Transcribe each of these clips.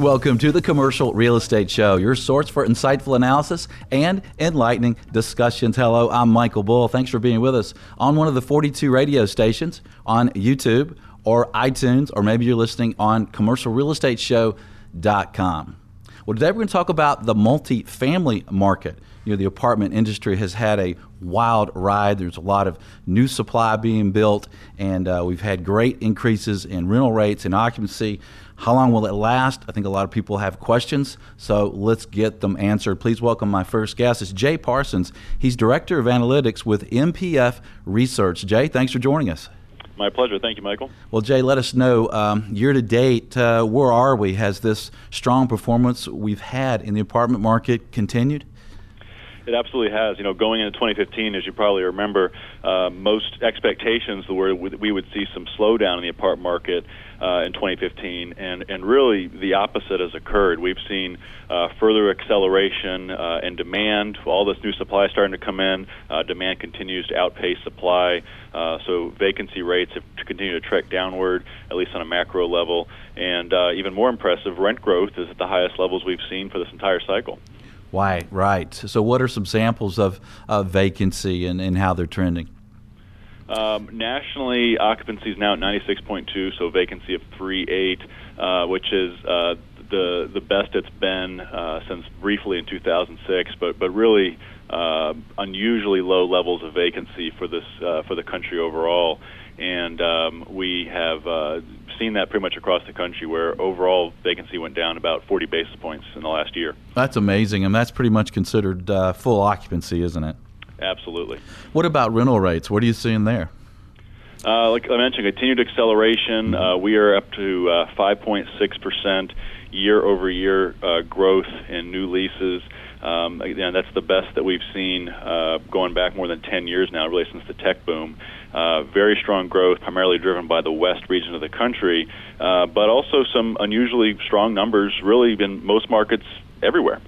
Welcome to the Commercial Real Estate Show, your source for insightful analysis and enlightening discussions. Hello, I'm Michael Bull. Thanks for being with us on one of the 42 radio stations, on YouTube or iTunes, or maybe you're listening on CommercialRealEstateShow.com. Well, today we're going to talk about the multifamily market. You know, the apartment industry has had a wild ride. There's a lot of new supply being built, and we've had great increases in rental rates and occupancy. How long will it last? I think a lot of people have questions, so let's get them answered. Please welcome my first guest. It's Jay Parsons. He's Director of Analytics with MPF Research. Jay, thanks for joining us. My pleasure. Thank you, Michael. Well, Jay, let us know, year to date, where are we? Has this strong performance we've had in the apartment market continued? It absolutely has. You know, going into 2015, as you probably remember, most expectations were we would see some slowdown in the apartment market in 2015, and really the opposite has occurred. We've seen further acceleration in demand. All this new supply is starting to come in. Demand continues to outpace supply, so vacancy rates have continued to trek downward, at least on a macro level. And even more impressive, rent growth is at the highest levels we've seen for this entire cycle. Why, right. So what are some samples of vacancy and how they're trending? Nationally, occupancy is now at 96.2, so vacancy of 3.8, which is the best it's been since briefly in 2006, but really unusually low levels of vacancy for this for the country overall. And we have seen that pretty much across the country, where overall vacancy went down about 40 basis points in the last year. That's amazing, and that's pretty much considered full occupancy, isn't it? Absolutely. What about rental rates? What are you seeing there? Like I mentioned, continued acceleration. We are up to 5.6% year-over-year growth in new leases. Again, that's the best that we've seen going back more than 10 years now, really since the tech boom. Very strong growth, primarily driven by the west region of the country, but also some unusually strong numbers really in most markets everywhere.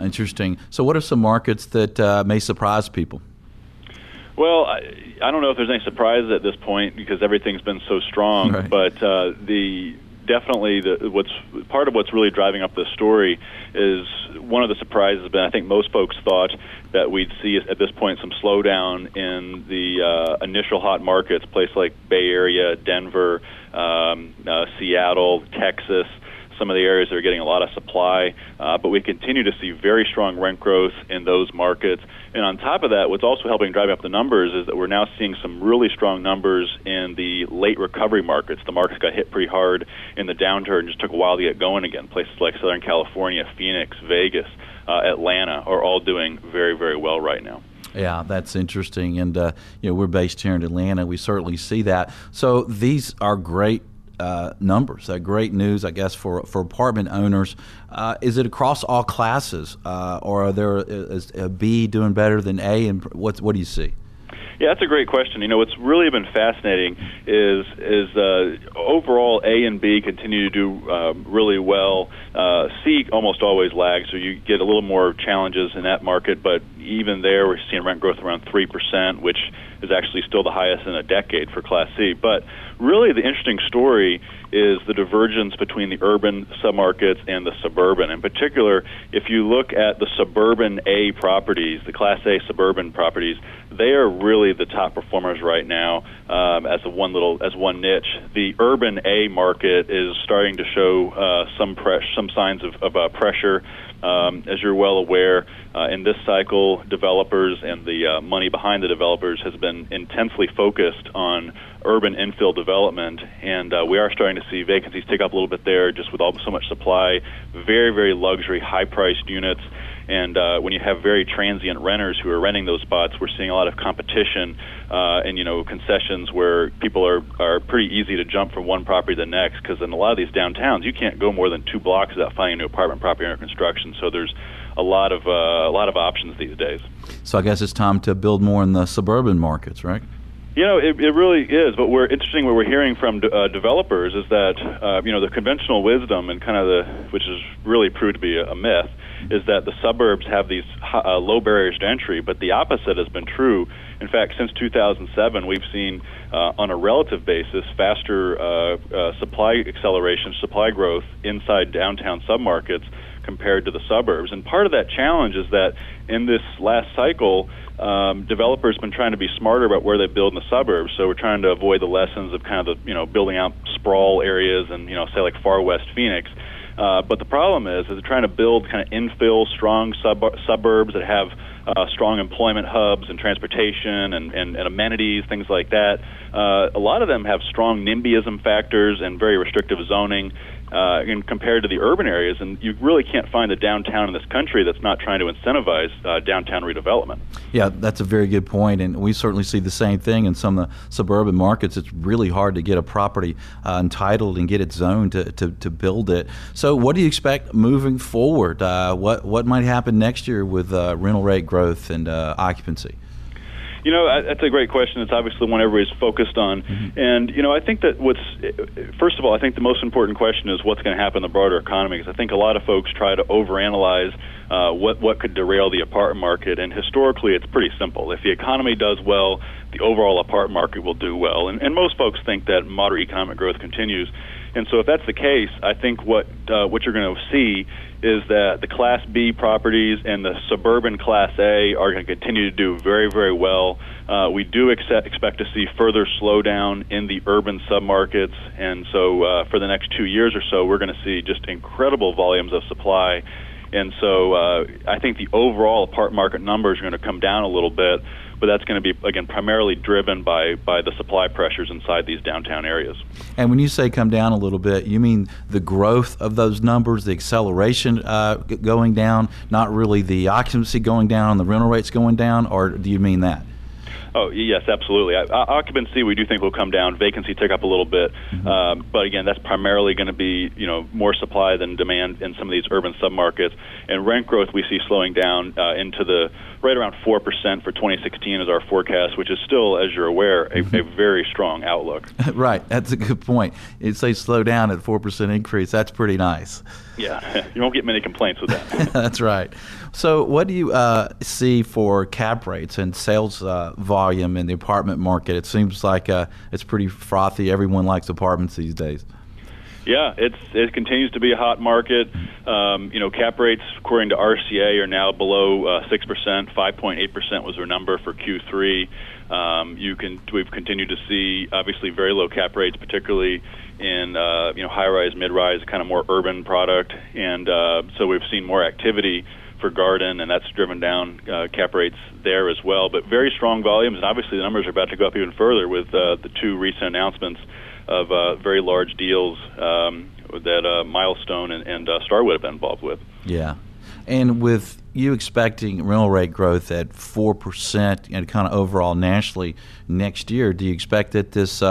Interesting. So what are some markets that may surprise people? Well, I don't know if there's any surprises at this point because everything's been so strong, right. But what's part of what's really driving up the story is one of the surprises. But I think most folks thought that we'd see at this point some slowdown in the initial hot markets, places like Bay Area, Denver, Seattle, Texas, some of the areas that are getting a lot of supply. But we continue to see very strong rent growth in those markets. And on top of that, what's also helping drive up the numbers is that we're now seeing some really strong numbers in the late recovery markets. The markets got hit pretty hard in the downturn, just took a while to get going again. Places like Southern California, Phoenix, Vegas, Atlanta are all doing very, very well right now. Yeah, that's interesting. And, you know, we're based here in Atlanta. We certainly see that. So these are great numbers. Great news, I guess, for apartment owners. Is it across all classes, or is B doing better than A? And what do you see? Yeah, that's a great question. You know, what's really been fascinating is overall A and B continue to do really well. C almost always lags, so you get a little more challenges in that market. But even there, we're seeing rent growth around 3%, which is actually still the highest in a decade for Class C. But really the interesting story is the divergence between the urban submarkets and the suburban. In particular, if you look at the suburban A properties, the Class A suburban properties, they are really the top performers right now as one niche. The urban A market is starting to show some signs of pressure. As you're well aware, in this cycle, developers and the money behind the developers has been intensely focused on urban infill development, and we are starting to see vacancies tick up a little bit there just with so much supply, very, very luxury, high-priced units. And when you have very transient renters who are renting those spots, we're seeing a lot of competition and, you know, concessions where people are pretty easy to jump from one property to the next, because in a lot of these downtowns, you can't go more than 2 blocks without finding a new apartment property under construction. So there's a lot of options these days. So I guess it's time to build more in the suburban markets, right? You know, it really is. But what we're hearing from developers is that, you know, the conventional wisdom and kind of which is really proved to be a myth, is that the suburbs have these low barriers to entry, but the opposite has been true. In fact, since 2007, we've seen, on a relative basis, faster supply acceleration, supply growth inside downtown submarkets compared to the suburbs. And part of that challenge is that in this last cycle, developers have been trying to be smarter about where they build in the suburbs. So we're trying to avoid the lessons of kind of the, you know, building out sprawl areas and, you know, say like far west Phoenix. But the problem is they're trying to build kind of infill, strong suburbs that have strong employment hubs and transportation and amenities, things like that. A lot of them have strong NIMBYism factors and very restrictive zoning, and compared to the urban areas. And you really can't find a downtown in this country that's not trying to incentivize downtown redevelopment. Yeah, that's a very good point. And we certainly see the same thing in some of the suburban markets. It's really hard to get a property entitled and get it zoned to build it. So what do you expect moving forward? What might happen next year with rental rate growth and occupancy? You know, that's a great question. It's obviously one everybody's focused on. Mm-hmm. And, you know, I think that first of all, I think the most important question is what's going to happen in the broader economy, because I think a lot of folks try to overanalyze what could derail the apartment market. And historically, it's pretty simple. If the economy does well, the overall apartment market will do well. And most folks think that moderate economic growth continues. And so if that's the case, I think what you're going to see is that the Class B properties and the suburban Class A are going to continue to do very, very well. We do expect to see further slowdown in the urban submarkets. And so for the next 2 years or so, we're going to see just incredible volumes of supply. And so I think the overall apartment market numbers are going to come down a little bit. But that's going to be, again, primarily driven by the supply pressures inside these downtown areas. And when you say come down a little bit, you mean the growth of those numbers, the acceleration going down, not really the occupancy going down and the rental rates going down, or do you mean that? Oh, yes, absolutely. Occupancy, we do think will come down. Vacancy tick up a little bit. Mm-hmm. But again, that's primarily going to be, you know, more supply than demand in some of these urban submarkets. And rent growth we see slowing down into the right around 4% for 2016 is our forecast, which is still, as you're aware, a very strong outlook. Right. That's a good point. It's a slow down at 4% increase. That's pretty nice. Yeah. You won't get many complaints with that. That's right. So what do you see for cap rates and sales volume in the apartment market? It seems like it's pretty frothy. Everyone likes apartments these days. Yeah, it continues to be a hot market. You know, cap rates, according to RCA, are now below 6%. 5.8% was their number for Q3. We've continued to see obviously very low cap rates, particularly in you know, high-rise, mid-rise, kind of more urban product, and so we've seen more activity for garden, and that's driven down cap rates there as well. But very strong volumes, and obviously the numbers are about to go up even further with the two recent announcements of very large deals that Milestone and Starwood have been involved with. Yeah. And with you expecting rental rate growth at 4% and kind of overall nationally next year, do you expect that this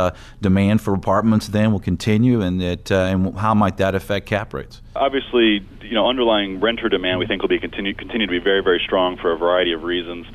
demand for apartments then will continue, and that and how might that affect cap rates? Obviously, you know, underlying renter demand we think will be continue to be very, very strong for a variety of reasons.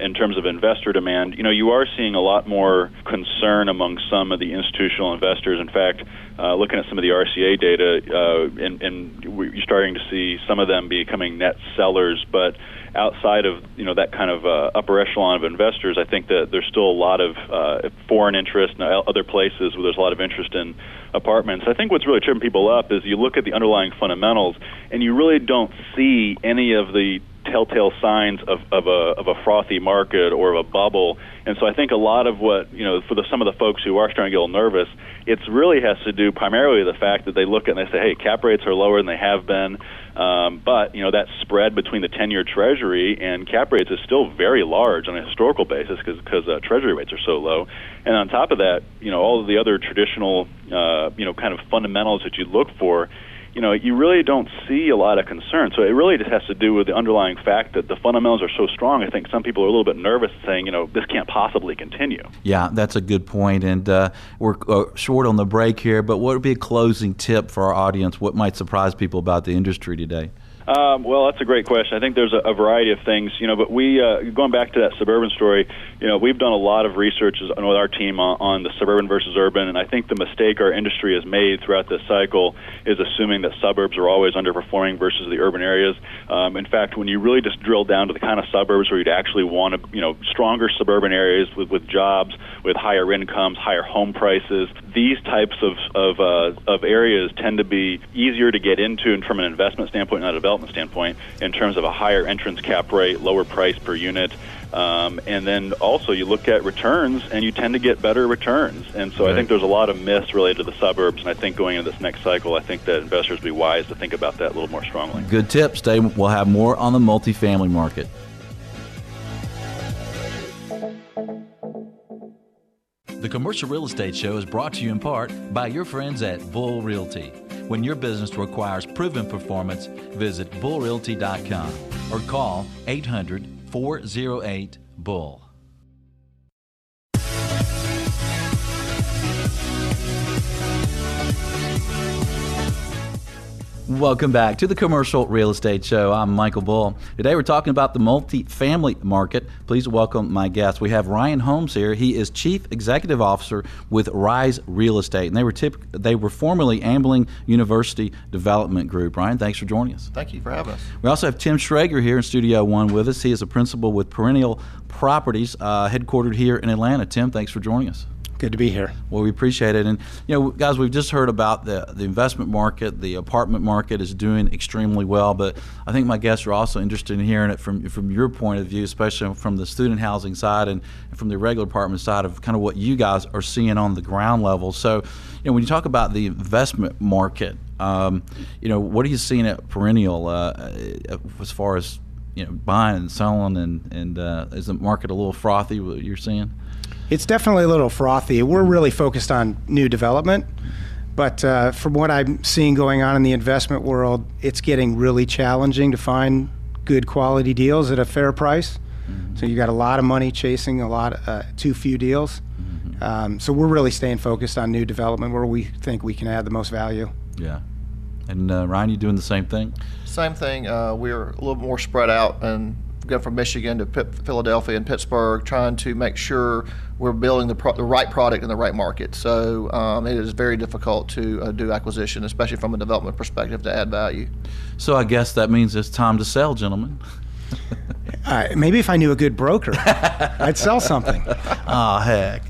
In terms of investor demand, you know, you are seeing a lot more concern among some of the institutional investors. In fact, looking at some of the RCA data, and you're starting to see some of them becoming net sellers. But outside of, you know, that kind of upper echelon of investors, I think that there's still a lot of foreign interest and other places where there's a lot of interest in apartments. I think what's really tripping people up is you look at the underlying fundamentals, and you really don't see any of the telltale signs of a frothy market or of a bubble. And so I think a lot of what, you know, for some of the folks who are starting to get a little nervous, it really has to do primarily with the fact that they look at and they say, hey, cap rates are lower than they have been. But, you know, that spread between the 10-year Treasury and cap rates is still very large on a historical basis because Treasury rates are so low. And on top of that, you know, all of the other traditional, you know, kind of fundamentals that you look for, you know, you really don't see a lot of concern. So it really just has to do with the underlying fact that the fundamentals are so strong. I think some people are a little bit nervous saying, you know, this can't possibly continue. Yeah, that's a good point. And we're short on the break here, but what would be a closing tip for our audience? What might surprise people about the industry today? Well, that's a great question. I think there's a variety of things, but we, going back to that suburban story, we've done a lot of research with our team on the suburban versus urban, and I think the mistake our industry has made throughout this cycle is assuming that suburbs are always underperforming versus the urban areas. In fact, when you really just drill down to the kind of suburbs where you'd actually want to, stronger suburban areas with jobs, with higher incomes, higher home prices, these types of areas tend to be easier to get into and from an investment standpoint, not a development standpoint, in terms of a higher entrance cap rate, lower price per unit. And then also you look at returns, and you tend to get better returns. And so right. I think there's a lot of myths related to the suburbs, and I think going into this next cycle, I think that investors would be wise to think about that a little more strongly. Good tip. Stay. We'll have more on the multifamily market. The Commercial Real Estate Show is brought to you in part by your friends at Bull Realty. When your business requires proven performance, visit bullrealty.com or call 800-408-BULL. Welcome back to the Commercial Real Estate Show. I'm Michael Bull. Today we're talking about the multifamily market. Please welcome my guest. We have Ryan Holmes here. He is Chief Executive Officer with Rise Real Estate, and they were formerly Ambling University Development Group. Ryan, thanks for joining us. Thank you for having us. We also have Tim Schrager here in Studio One with us. He is a principal with Perennial Properties, headquartered here in Atlanta. Tim, thanks for joining us. Good to be here. Well, we appreciate it. And, guys, we've just heard about the investment market. The apartment market is doing extremely well, but I think my guests are also interested in hearing it from your point of view, especially from the student housing side and from the regular apartment side of kind of what you guys are seeing on the ground level. So, when you talk about the investment market, what are you seeing at Perennial as far as, buying and selling and is the market a little frothy, what you're seeing? It's definitely a little frothy. We're really focused on new development, but from what I'm seeing going on in the investment world, it's getting really challenging to find good quality deals at a fair price. Mm-hmm. So you got a lot of money chasing too few deals. Mm-hmm. So we're really staying focused on new development where we think we can add the most value. Yeah. And Ryan, you doing the same thing? Same thing. We're a little more spread out and going from Michigan to Philadelphia and Pittsburgh, trying to make sure we're building the right product in the right market. So it is very difficult to do acquisition, especially from a development perspective, to add value. So I guess that means it's time to sell, gentlemen. Maybe if I knew a good broker, I'd sell something. Oh, heck.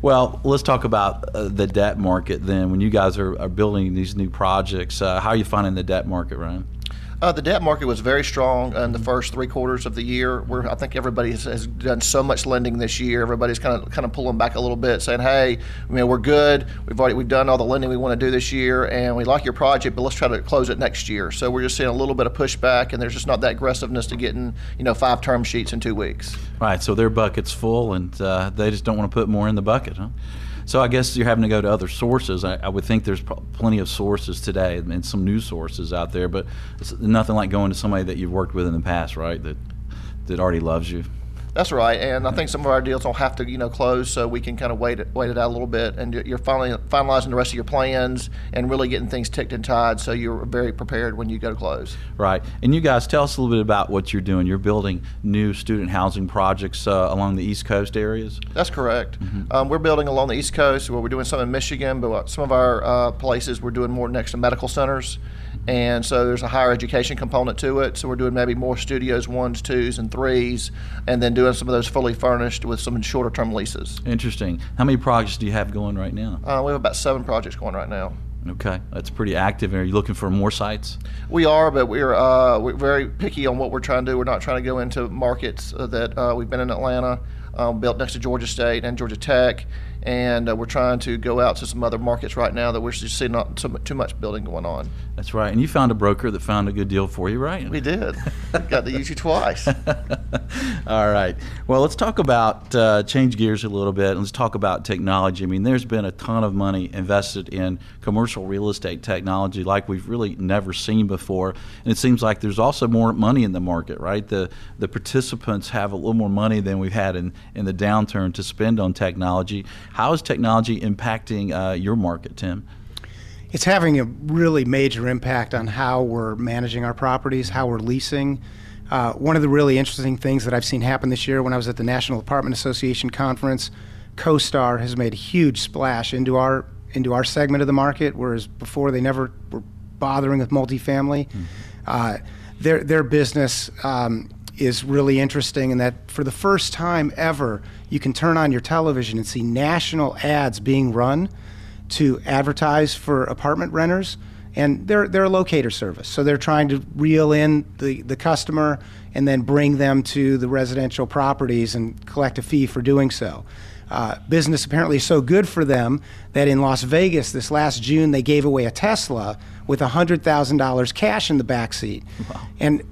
Well, let's talk about the debt market then. When you guys are building these new projects, how are you finding the debt market, Ryan? The debt market was very strong in the first three quarters of the year. I think everybody has done so much lending this year. Everybody's kind of pulling back a little bit, saying, "Hey, we're good. We've done all the lending we want to do this year, and we like your project, but let's try to close it next year." So we're just seeing a little bit of pushback, and there's just not that aggressiveness to getting 5 term sheets in 2 weeks. Right. So their bucket's full, and they just don't want to put more in the bucket, huh? So I guess you're having to go to other sources. I would think there's plenty of sources today and some new sources out there, but it's nothing like going to somebody that you've worked with in the past, right, that already loves you. That's right, and I think some of our deals don't have to, close, so we can kind of wait it out a little bit, and you're finally finalizing the rest of your plans and really getting things ticked and tied, so you're very prepared when you go to close. Right, and you guys, tell us a little bit about what you're doing. You're building new student housing projects along the East Coast areas? That's correct. Mm-hmm. We're building along the East Coast. We're doing some in Michigan, but some of our places we're doing more next to medical centers, and so there's a higher education component to it, so we're doing maybe more studios, 1s, 2s, and 3s, and then doing some of those fully furnished with some shorter term leases. Interesting. How many projects do you have going right now? We have about 7 projects going right now. Okay, that's pretty active. Are you looking for more sites? We are, but we're very picky on what we're trying to do. We're not trying to go into markets that we've been in Atlanta, built next to Georgia State and Georgia Tech, and we're trying to go out to some other markets right now that we're just seeing not too much building going on. That's right, and you found a broker that found a good deal for you, right? We did. Got to use you twice. All right. Well, let's talk about, change gears a little bit, and let's talk about technology. I mean, there's been a ton of money invested in commercial real estate technology like we've really never seen before, and it seems like there's also more money in the market, right? The participants have a little more money than we've had in the downturn to spend on technology. How is technology impacting your market, Tim? It's having a really major impact on how we're managing our properties, how we're leasing. One of the really interesting things that I've seen happen this year when I was at the National Apartment Association conference, CoStar has made a huge splash into our segment of the market, whereas before they never were bothering with multifamily. Mm-hmm. Their business is really interesting in that for the first time ever, you can turn on your television and see national ads being run to advertise for apartment renters. And they're a locator service, so they're trying to reel in the customer and then bring them to the residential properties and collect a fee for doing so. Business apparently is so good for them that in Las Vegas this last June they gave away a Tesla with $100,000 cash in the backseat. Wow. And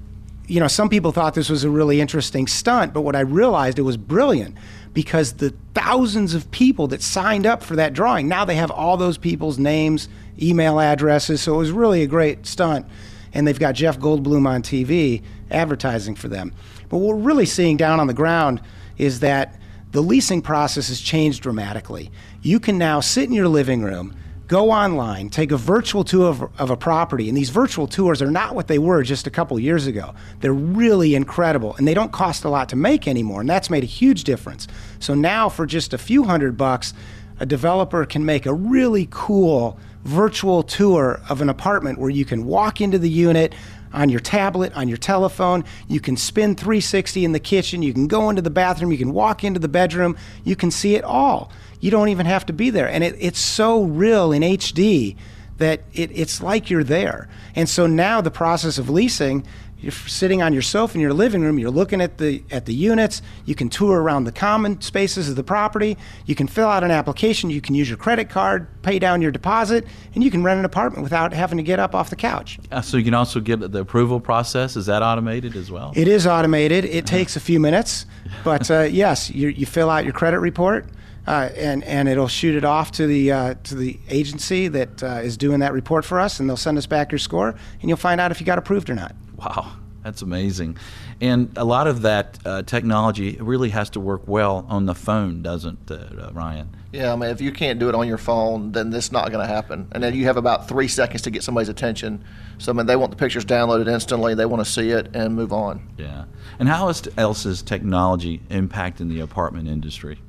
you know, some people thought this was a really interesting stunt, but what I realized, it was brilliant, because the thousands of people that signed up for that drawing, now they have all those people's names, email addresses, so it was really a great stunt. And they've got Jeff Goldblum on TV advertising for them. But what we're really seeing down on the ground is that the leasing process has changed dramatically. You can now sit in your living room, go online, take a virtual tour of a property, and these virtual tours are not what they were just a couple years ago. They're really incredible, and they don't cost a lot to make anymore, and that's made a huge difference. So now for just a few $100s, a developer can make a really cool virtual tour of an apartment where you can walk into the unit on your tablet, on your telephone, you can spin 360 in the kitchen, you can go into the bathroom, you can walk into the bedroom, you can see it all. You don't even have to be there. And it's so real in HD that it's like you're there. And so now the process of leasing, you're sitting on your sofa in your living room, you're looking at the units, you can tour around the common spaces of the property, you can fill out an application, you can use your credit card, pay down your deposit, and you can rent an apartment without having to get up off the couch. So you can also get the approval process. Is that automated as well? It is automated. It takes a few minutes, but yes, you fill out your credit report. And it'll shoot it off to the agency that is doing that report for us, and they'll send us back your score, and you'll find out if you got approved or not. Wow, that's amazing. And a lot of that technology really has to work well on the phone, doesn't Ryan? Yeah, I mean, if you can't do it on your phone, then it's not going to happen. And then you have about 3 seconds to get somebody's attention. So, I mean, they want the pictures downloaded instantly. They want to see it and move on. Yeah. And how else is technology impacting the apartment industry?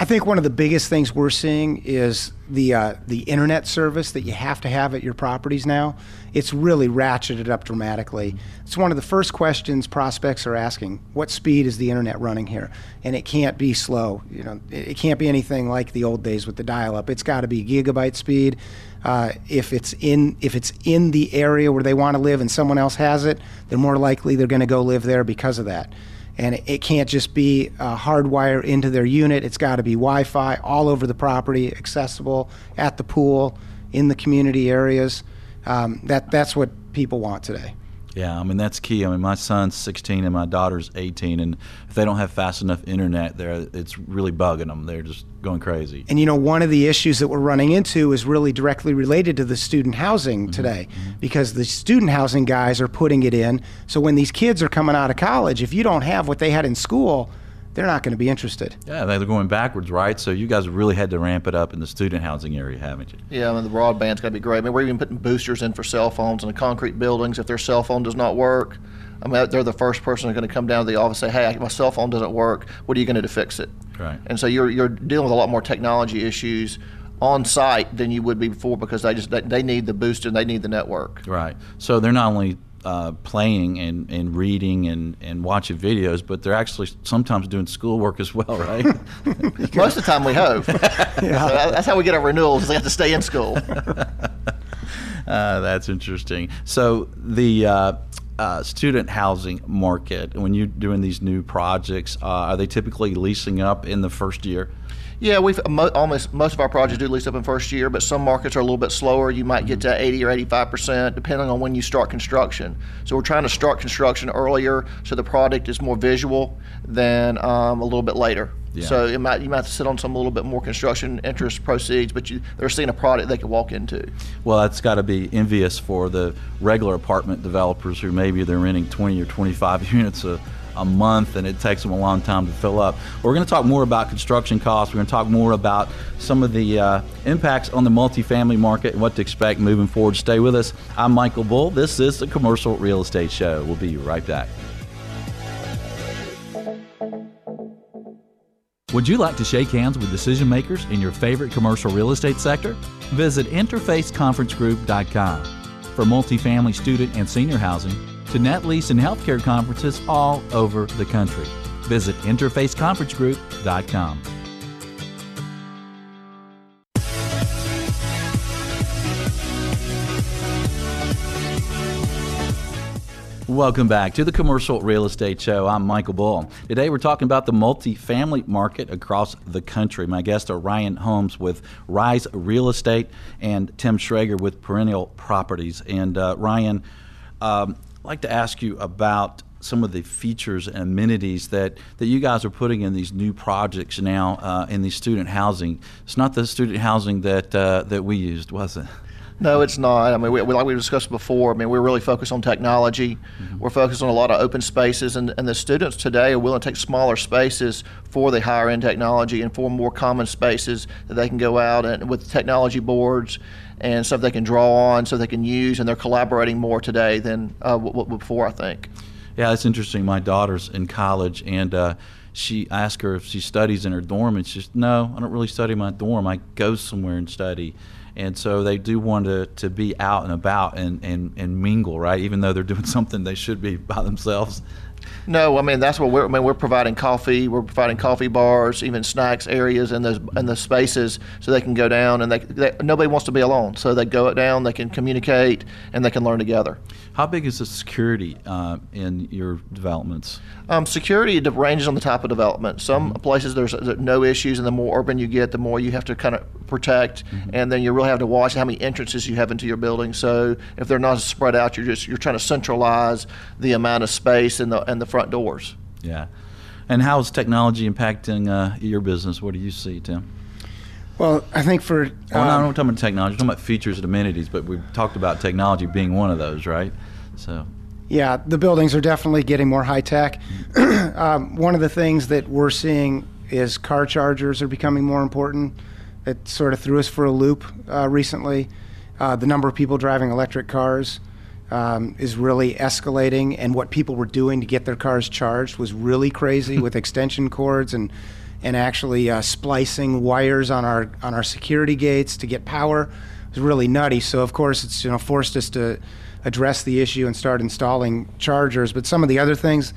I think one of the biggest things we're seeing is the internet service that you have to have at your properties now. It's really ratcheted up dramatically. It's one of the first questions prospects are asking: what speed is the internet running here? And it can't be slow. You know, it can't be anything like the old days with the dial-up. It's got to be gigabyte speed. If it's in the area where they want to live and someone else has it, they're more likely they're going to go live there because of that. And it can't just be hardwire into their unit. It's got to be Wi-Fi all over the property, accessible at the pool, in the community areas. That's what people want today. Yeah, I mean, that's key. I mean, my son's 16 and my daughter's 18, and if they don't have fast enough internet there, it's really bugging them. They're just going crazy. And you know, one of the issues that we're running into is really directly related to the student housing mm-hmm. today, mm-hmm. because the student housing guys are putting it in. So when these kids are coming out of college, if you don't have what they had in school, they're not going to be interested. Yeah, they're going backwards, right? So you guys really had to ramp it up in the student housing area, haven't you? Yeah, I mean, the broadband's going to be great. I mean, we're even putting boosters in for cell phones in the concrete buildings if their cell phone does not work. I mean, they're the first person who's going to come down to the office and say, hey, my cell phone doesn't work. What are you going to do to fix it? Right. And so you're dealing with a lot more technology issues on site than you would be before, because they need the boost and they need the network. Right. So they're not only playing and reading and watching videos, but they're actually sometimes doing schoolwork as well, right? Most of the time we hope. Yeah. So that's how we get our renewals. They have to stay in school. That's interesting. So the student housing market, when you're doing these new projects, are they typically leasing up in the first year? Yeah, we've almost most of our projects do lease up in first year, but some markets are a little bit slower. You might get to 80 or 85%, depending on when you start construction. So we're trying to start construction earlier, so the product is more visual than a little bit later. Yeah. So you might have to sit on some a little bit more construction interest proceeds, but they're seeing a product they can walk into. Well, that's got to be envious for the regular apartment developers who maybe they're renting 20 or 25 units a a month and it takes them a long time to fill up. We're going to talk more about construction costs. We're going to talk more about some of the impacts on the multifamily market and what to expect moving forward. Stay with us. I'm Michael Bull. This is the Commercial Real Estate Show. We'll be right back. Would you like to shake hands with decision makers in your favorite commercial real estate sector? Visit interfaceconferencegroup.com. For multifamily, student, and senior housing, to net lease and healthcare conferences all over the country. Visit interfaceconferencegroup.com. Welcome back to the Commercial Real Estate Show. I'm Michael Bull. Today we're talking about the multifamily market across the country. My guests are Ryan Holmes with Rise Real Estate and Tim Schrager with Perennial Properties. And Ryan, I'd like to ask you about some of the features and amenities that you guys are putting in these new projects now in the student housing. It's not the student housing that we used, was it? No, it's not. I mean, like we discussed before, I mean, we're really focused on technology. Mm-hmm. We're focused on a lot of open spaces, and the students today are willing to take smaller spaces for the higher-end technology and for more common spaces that they can go out and with technology boards and stuff they can draw on, so they can use, and they're collaborating more today than before, I think. Yeah, it's interesting. My daughter's in college, and I asked her if she studies in her dorm, and she said, no, I don't really study in my dorm. I go somewhere and study. And so they do want to be out and about and mingle, right? Even though they're doing something they should be by themselves. No, I mean, that's what we're providing coffee. We're providing coffee bars, even snacks areas in the spaces, so they can go down and nobody wants to be alone. So they go down, they can communicate, and they can learn together. How big is the security in your developments? Security ranges on the type of development. Some mm-hmm. places there's no issues, and the more urban you get, the more you have to kind of protect, mm-hmm. and then you really have to watch how many entrances you have into your building. So if they're not spread out, you're trying to centralize the amount of space and the front doors. Yeah. And how is technology impacting your business? What do you see, Tim? Well, I think for... I'm not talking about technology. I'm talking about features and amenities, but we've talked about technology being one of those, right? So... Yeah, the buildings are definitely getting more high-tech. Mm-hmm. One of the things that we're seeing is car chargers are becoming more important. It sort of threw us for a loop recently. The number of people driving electric cars is really escalating, and what people were doing to get their cars charged was really crazy with extension cords and actually splicing wires on our security gates to get power. It was really nutty. So of course it's forced us to address the issue and start installing chargers. But some of the other things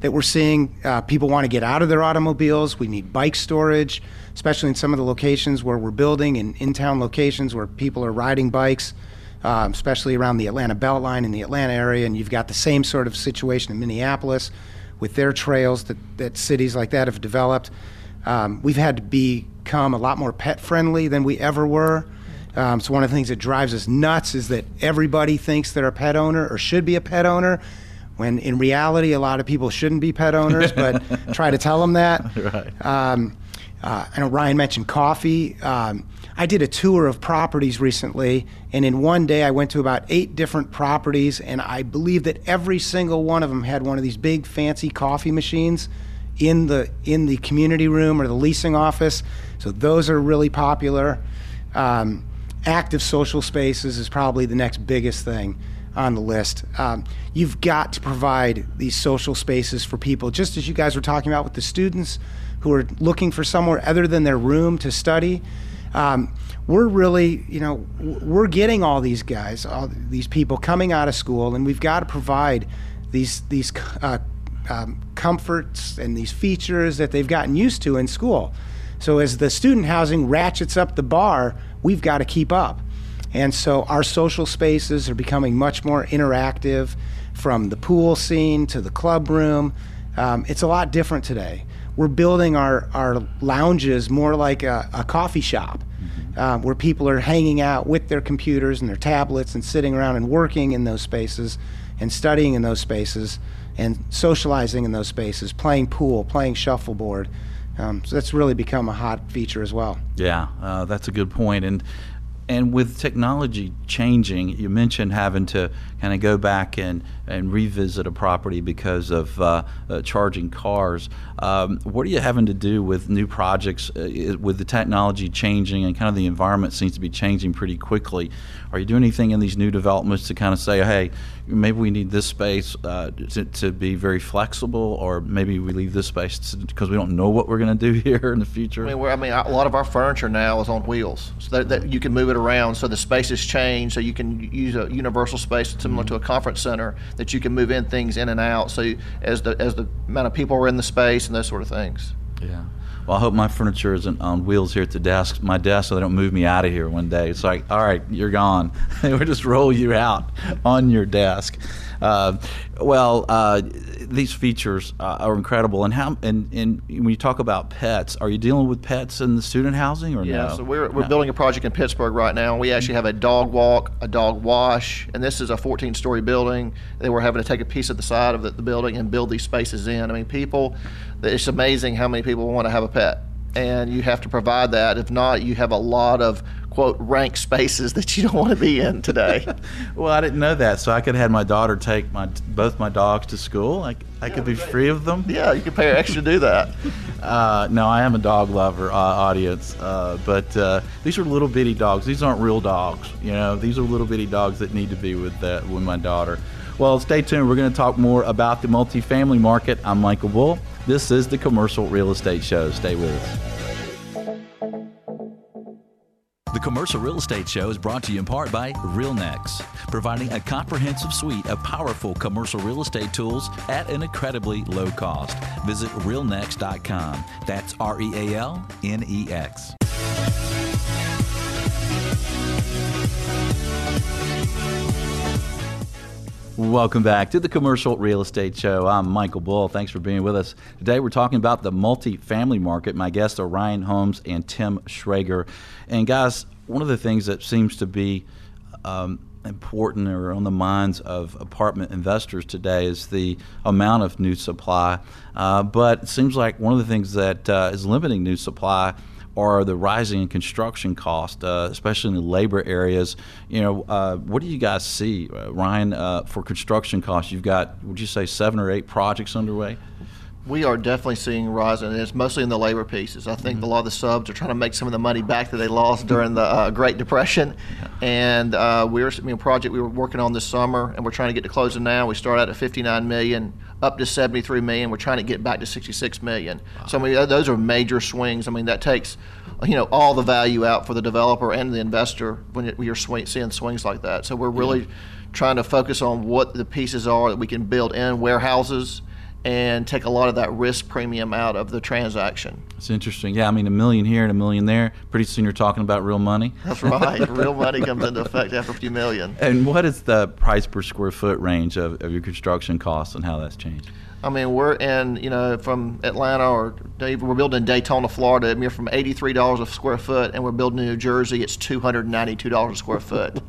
that we're seeing, people want to get out of their automobiles. We need bike storage, especially in some of the locations where we're building and in-town locations where people are riding bikes, especially around the Atlanta Beltline in the Atlanta area. And you've got the same sort of situation in Minneapolis with their trails that cities like that have developed. We've had to become a lot more pet-friendly than we ever were. So one of the things that drives us nuts is that everybody thinks they're a pet owner or should be a pet owner, when in reality a lot of people shouldn't be pet owners, but try to tell them that. Right. I know Ryan mentioned coffee. I did a tour of properties recently, and in one day I went to about 8 different properties, and I believe that every single one of them had one of these big fancy coffee machines in the community room or the leasing office. So those are really popular. Active social spaces is probably the next biggest thing on the list. You've got to provide these social spaces for people, just as you guys were talking about with the students who are looking for somewhere other than their room to study. We're really, we're getting all these guys, all these people coming out of school, and we've got to provide these comforts and these features that they've gotten used to in school. So as the student housing ratchets up the bar, we've got to keep up. And so our social spaces are becoming much more interactive, from the pool scene to the club room. It's a lot different today. We're building our lounges more like a coffee shop, mm-hmm. Where people are hanging out with their computers and their tablets and sitting around and working in those spaces and studying in those spaces and socializing in those spaces, playing pool, playing shuffleboard. So that's really become a hot feature as well. Yeah, that's a good point. And And with technology changing, you mentioned having to kind of go back and revisit a property because of charging cars. What are you having to do with new projects with the technology changing and kind of the environment seems to be changing pretty quickly? Are you doing anything in these new developments to kind of say, hey, maybe we need this space to be very flexible, or maybe we leave this space because we don't know what we're going to do here in the future? I mean, a lot of our furniture now is on wheels, so that you can move it around, so the space has changed, so you can use a universal space similar to a conference center that you can move in things in and out, so as the amount of people are in the space and those sort of things. Yeah. Well, I hope my furniture isn't on wheels here at the desk, my desk, so they don't move me out of here one day. It's like, all right, you're gone. We'll just roll you out on your desk. These features are incredible. And when you talk about pets, are you dealing with pets in the student housing or no? Yeah, so we're building a project in Pittsburgh right now. We actually have a dog walk, a dog wash, and this is a 14-story building. They were having to take a piece of the side of the building and build these spaces in. I mean, people, it's amazing how many people want to have a pet, and you have to provide that. If not, you have a lot of quote rank spaces that you don't want to be in today. Well, I didn't know that, so I could have had my daughter take both my dogs to school. I could be free of them. Yeah, you could pay her extra to do that. No, I am a dog lover audience, but these are little bitty dogs. These aren't real dogs. You know, these are little bitty dogs that need to be with my daughter. Well, stay tuned. We're going to talk more about the multifamily market. I'm Michael Bull. This is the Commercial Real Estate Show. Stay with us. The Commercial Real Estate Show is brought to you in part by RealNex, providing a comprehensive suite of powerful commercial real estate tools at an incredibly low cost. Visit realnex.com. That's RealNex. Welcome back to the Commercial Real Estate Show. I'm Michael Bull. Thanks for being with us. Today we're talking about the multifamily market. My guests are Ryan Holmes and Tim Schrager. And guys, one of the things that seems to be important or on the minds of apartment investors today is the amount of new supply. But it seems like one of the things that is limiting new supply are the rising construction cost, especially in the labor areas. You know, what do you guys see, Ryan, for construction costs? You've got, would you say, 7 or 8 projects underway? We are definitely seeing rise, and it's mostly in the labor pieces. I think a lot of the subs are trying to make some of the money back that they lost during the Great Depression. Yeah. And a project we were working on this summer, and we're trying to get to closing now. We started out at $59 million, up to $73 million. We're trying to get back to $66 million. Wow. So, I mean, those are major swings. I mean, that takes, you know, all the value out for the developer and the investor when you're seeing swings like that. So we're really trying to focus on what the pieces are that we can build in warehouses and take a lot of that risk premium out of the transaction. It's interesting. Yeah, I mean, $1 million here and $1 million there. Pretty soon you're talking about real money. That's right. Real money comes into effect after a few million. And what is the price per square foot range of your construction costs and how that's changed? I mean, we're in, you know, from Atlanta or we're building in Daytona, Florida. I mean, from $83 a square foot, and we're building in New Jersey. It's $292 a square foot.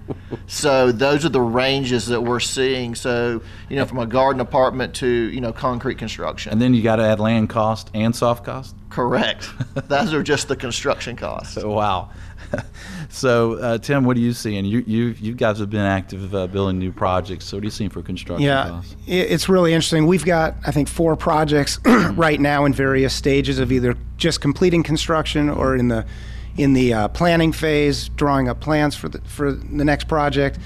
So those are the ranges that we're seeing. So, you know, from a garden apartment to, you know, concrete construction. And then you got to add land cost and soft cost? Correct. Those are just the construction costs. Wow. So, Tim, what do you see? And you guys have been active building new projects. So what are you seeing for construction costs? Yeah, it's really interesting. We've got, I think, 4 projects right now in various stages of either just completing construction or in the planning phase, drawing up plans for the next project.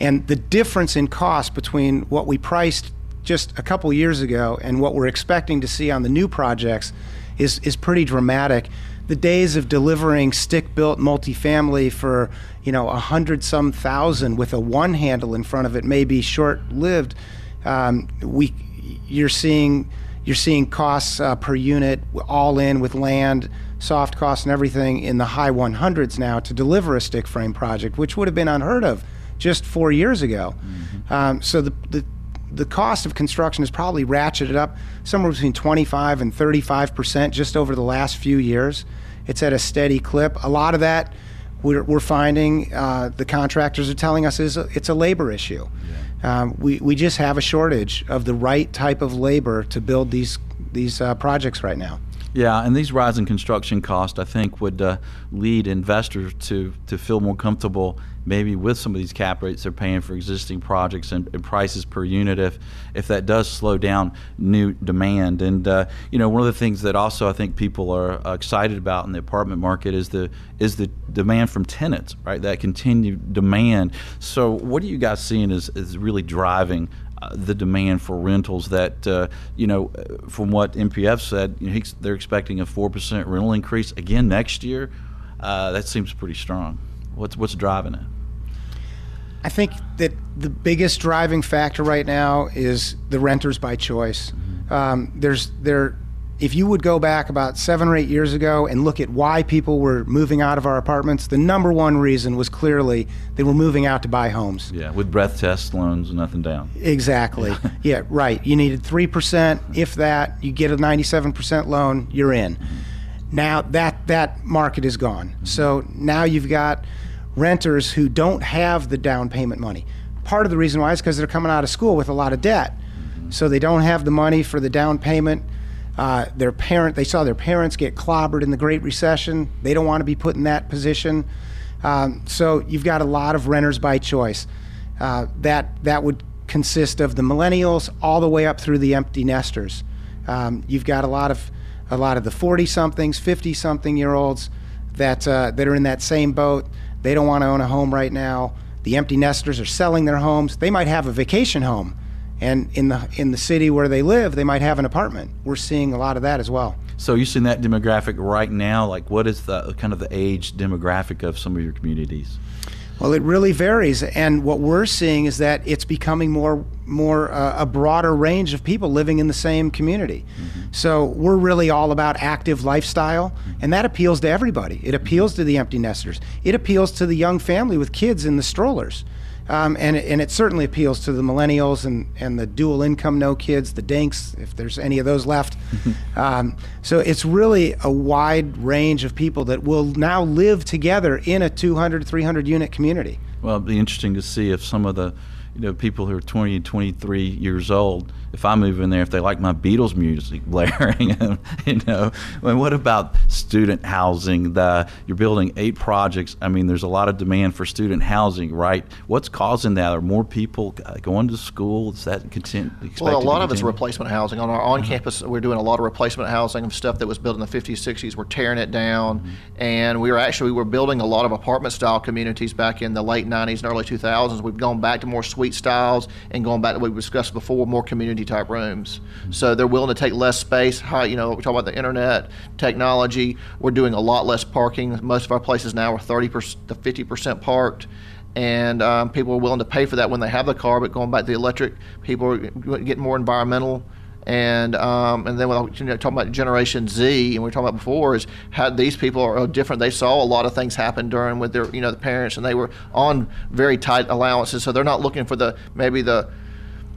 And the difference in cost between what we priced just a couple years ago and what we're expecting to see on the new projects is pretty dramatic. The days of delivering stick-built multifamily for, you know, 100-some thousand with a one handle in front of it may be short-lived. You're seeing costs per unit all in with land, soft costs and everything in the high 100s now to deliver a stick frame project, which would have been unheard of just 4 years ago. Mm-hmm. So the cost of construction has probably ratcheted up somewhere between 25 and 35% just over the last few years. It's at a steady clip. A lot of that we're finding the contractors are telling us it's a labor issue. Yeah. We just have a shortage of the right type of labor to build these projects right now. Yeah, and these rising construction costs, I think, would lead investors to feel more comfortable maybe with some of these cap rates they're paying for existing projects and prices per unit if that does slow down new demand. And, you know, one of the things that also I think people are excited about in the apartment market is the demand from tenants, right, that continued demand. So what are you guys seeing is really driving the demand for rentals that, you know, from what MPF said, you know, they're expecting a 4% rental increase again next year. That seems pretty strong. What's driving it? I think that the biggest driving factor right now is the renters by choice. Mm-hmm. If you would go back about 7 or 8 years ago and look at why people were moving out of our apartments, the number one reason was clearly they were moving out to buy homes. Yeah, with breath test loans, nothing down. Exactly. Yeah, yeah, right. You needed 3%. If that, you get a 97% loan, you're in. Mm-hmm. Now that market is gone. Mm-hmm. So now you've got renters who don't have the down payment money. Part of the reason why is because they're coming out of school with a lot of debt. Mm-hmm. So they don't have the money for the down payment. They saw their parents get clobbered in the Great Recession. They don't want to be put in that position. So you've got a lot of renters by choice. That would consist of the millennials all the way up through the empty nesters. You've got a lot of the 40-somethings, 50-something-year-olds that are in that same boat. They don't want to own a home right now. The empty nesters are selling their homes. They might have a vacation home. And in the city where they live, they might have an apartment. We're seeing a lot of that as well. So you're seeing that demographic right now. Like, what is the kind of the age demographic of some of your communities? Well, it really varies. And what we're seeing is that it's becoming more a broader range of people living in the same community. Mm-hmm. So we're really all about active lifestyle, and that appeals to everybody. It appeals to the empty nesters. It appeals to the young family with kids in the strollers. And it certainly appeals to the millennials and the dual income, no kids, the dinks, if there's any of those left. So it's really a wide range of people that will now live together in a 200, 300 unit community. Well, it'd be interesting to see if some of the, you know, people who are 20 and 23 years old, if I move in there, if they like my Beatles music blaring, you know. And what about student housing? You're building 8 projects. I mean, there's a lot of demand for student housing, right? What's causing that? Are more people going to school? Is that expected? Well, a lot of it's replacement housing. On our on-campus, we're doing a lot of replacement housing of stuff that was built in the 50s, 60s. We're tearing it down, and we were building a lot of apartment-style communities back in the late 90s and early 2000s. We've gone back to more suite styles and going back to what we discussed before, more community type rooms. So they're willing to take less space. You know, we talk about the internet, technology. We're doing a lot less parking. Most of our places now are 30% to 50% parked. And people are willing to pay for that when they have the car, but going back to the electric, people are getting more environmental. And then when I, you know, talking about Generation Z, and we were talking about before, is how these people are different. They saw a lot of things happen during with their, you know, the parents, and they were on very tight allowances, so they're not looking for the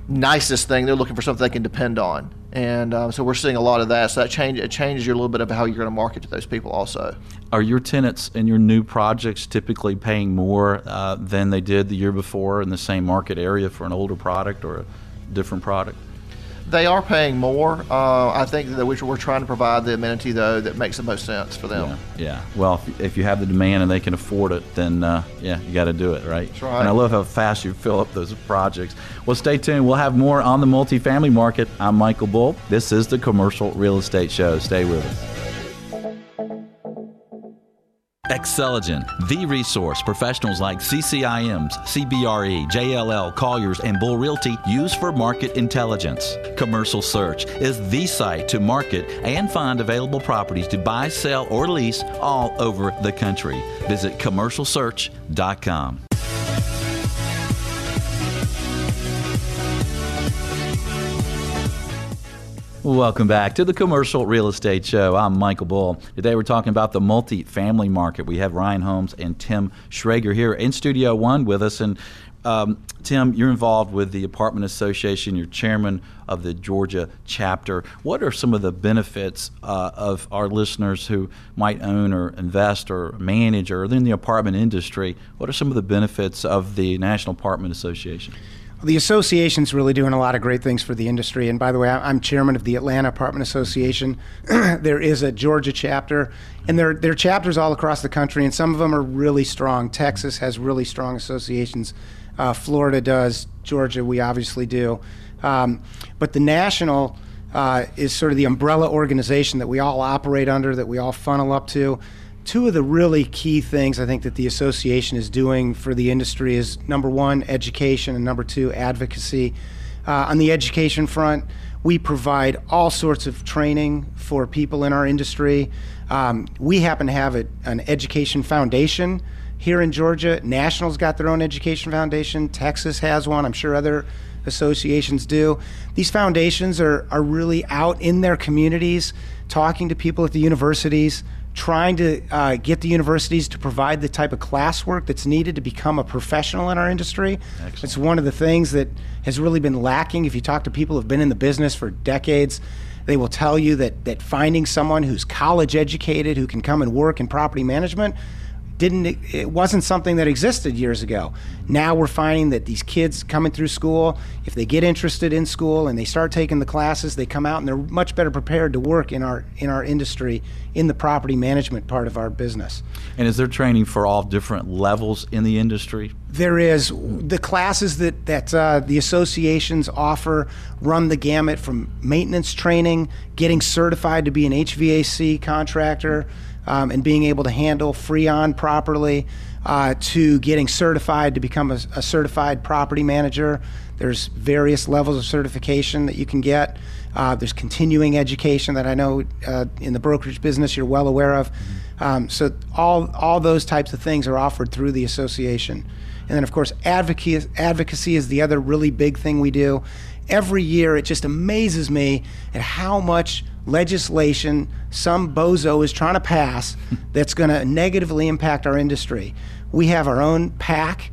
nicest thing. They're looking for something they can depend on. And so we're seeing a lot of that. So it changes your little bit of how you're going to market to those people also. Are your tenants in your new projects typically paying more than they did the year before in the same market area for an older product or a different product? They are paying more. I think that we're trying to provide the amenity, though, that makes the most sense for them. Yeah. Well, if you have the demand and they can afford it, then, you got to do it, right? That's right. And I love how fast you fill up those projects. Well, stay tuned. We'll have more on the multifamily market. I'm Michael Bull. This is the Commercial Real Estate Show. Stay with us. Excelegen, the resource professionals like CCIMs, CBRE, JLL, Colliers, and Bull Realty use for market intelligence. Commercial Search is the site to market and find available properties to buy, sell, or lease all over the country. Visit CommercialSearch.com. Welcome back to the Commercial Real Estate Show. I'm Michael Bull. Today we're talking about the multifamily market. We have Ryan Holmes and Tim Schrager here in Studio One with us. And Tim, you're involved with the Apartment Association. You're chairman of the Georgia chapter. What are some of the benefits of our listeners who might own or invest or manage or in the apartment industry? What are some of the benefits of the National Apartment Association? The association's really doing a lot of great things for the industry. And by the way, I'm chairman of the Atlanta Apartment Association. There is a Georgia chapter, and there are chapters all across the country, and some of them are really strong. Texas has really strong associations. Florida does. Georgia, we obviously do. But the national is sort of the umbrella organization that we all operate under, that we all funnel up to. Two of the really key things I think that the association is doing for the industry is, number one, education, and number two, advocacy. On the education front, we provide all sorts of training for people in our industry. We happen to have an education foundation here in Georgia. National's got their own education foundation. Texas has one. I'm sure other associations do. These foundations are really out in their communities, talking to people at the universities, trying to get the universities to provide the type of classwork that's needed to become a professional in our industry. Excellent. It's one of the things that has really been lacking. If you talk to people who've been in the business for decades, they will tell you that finding someone who's college educated, who can come and work in property management, it wasn't something that existed years ago. Now we're finding that these kids coming through school, if they get interested in school and they start taking the classes, they come out and they're much better prepared to work in our industry, in the property management part of our business. And is there training for all different levels in the industry? There is. The classes that the associations offer run the gamut from maintenance training, getting certified to be an HVAC contractor, and being able to handle Freon properly, to getting certified to become a certified property manager. There's various levels of certification that you can get. There's continuing education that I know in the brokerage business you're well aware of. So all those types of things are offered through the association. And then, of course, advocacy is the other really big thing we do. Every year, it just amazes me at how much legislation some bozo is trying to pass that's going to negatively impact our industry. We have our own PAC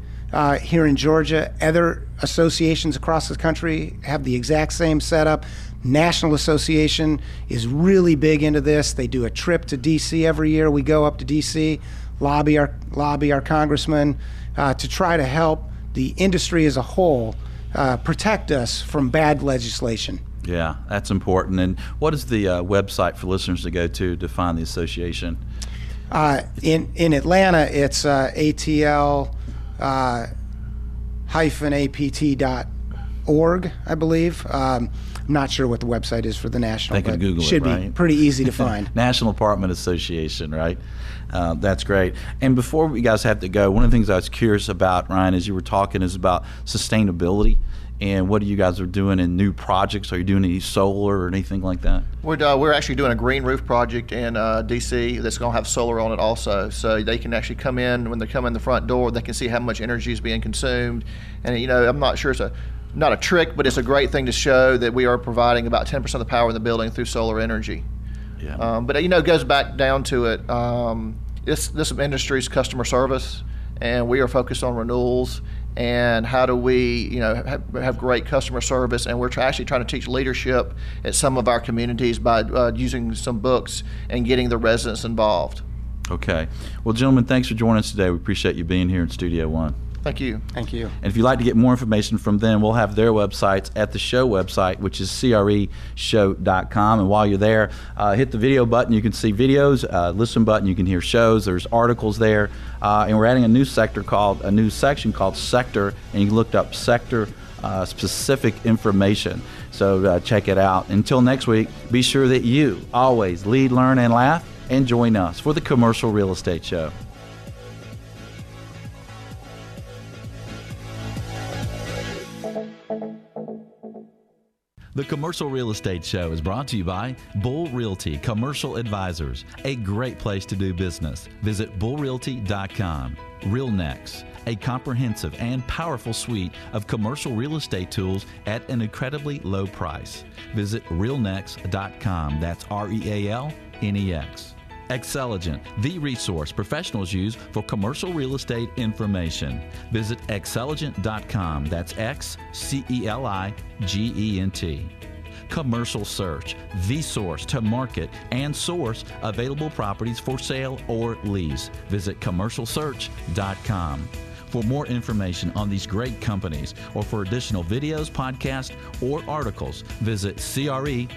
here in Georgia. Other associations across the country have the exact same setup. National Association is really big into this. They do a trip to D.C. every year. We go up to D.C., lobby our congressmen to try to help the industry as a whole protect us from bad legislation. Yeah, that's important. And what is the website for listeners to go to find the association? In Atlanta, it's atl-apt.org, I believe. I'm not sure what the website is for the national. They can Google it, should be pretty easy to find. National Apartment Association, right? That's great. And before we guys have to go, one of the things I was curious about, Ryan, as you were talking, is about sustainability. And what do you guys are doing in new projects? Are you doing any solar or anything like that? We're actually doing a green roof project in D.C. that's going to have solar on it also. So they can actually come in, when they come in the front door, they can see how much energy is being consumed. And, you know, I'm not sure it's not a trick, but it's a great thing to show that we are providing about 10% of the power in the building through solar energy. Yeah. But, you know, it goes back down to it. This industry's customer service, and we are focused on renewals. And how do we, you know, have great customer service? And we're actually trying to teach leadership at some of our communities by using some books and getting the residents involved. Okay. Well, gentlemen, thanks for joining us today. We appreciate you being here in Studio One. Thank you. Thank you. And if you'd like to get more information from them, we'll have their websites at the show website, which is CREshow.com. And while you're there, hit the video button. You can see videos, listen button. You can hear shows. There's articles there. And we're adding a new section called Sector. And you can look up sector-specific information. So check it out. Until next week, be sure that you always lead, learn, and laugh. And join us for the Commercial Real Estate Show. The Commercial Real Estate Show is brought to you by Bull Realty Commercial Advisors, a great place to do business. Visit bullrealty.com. RealNex, a comprehensive and powerful suite of commercial real estate tools at an incredibly low price. Visit realnex.com. That's REALNEX. Excelegen, the resource professionals use for commercial real estate information. Visit Excelegen.com. That's Exceligent. Commercial Search, the source to market and source available properties for sale or lease. Visit CommercialSearch.com. For more information on these great companies or for additional videos, podcasts, or articles, visit CREshow.com.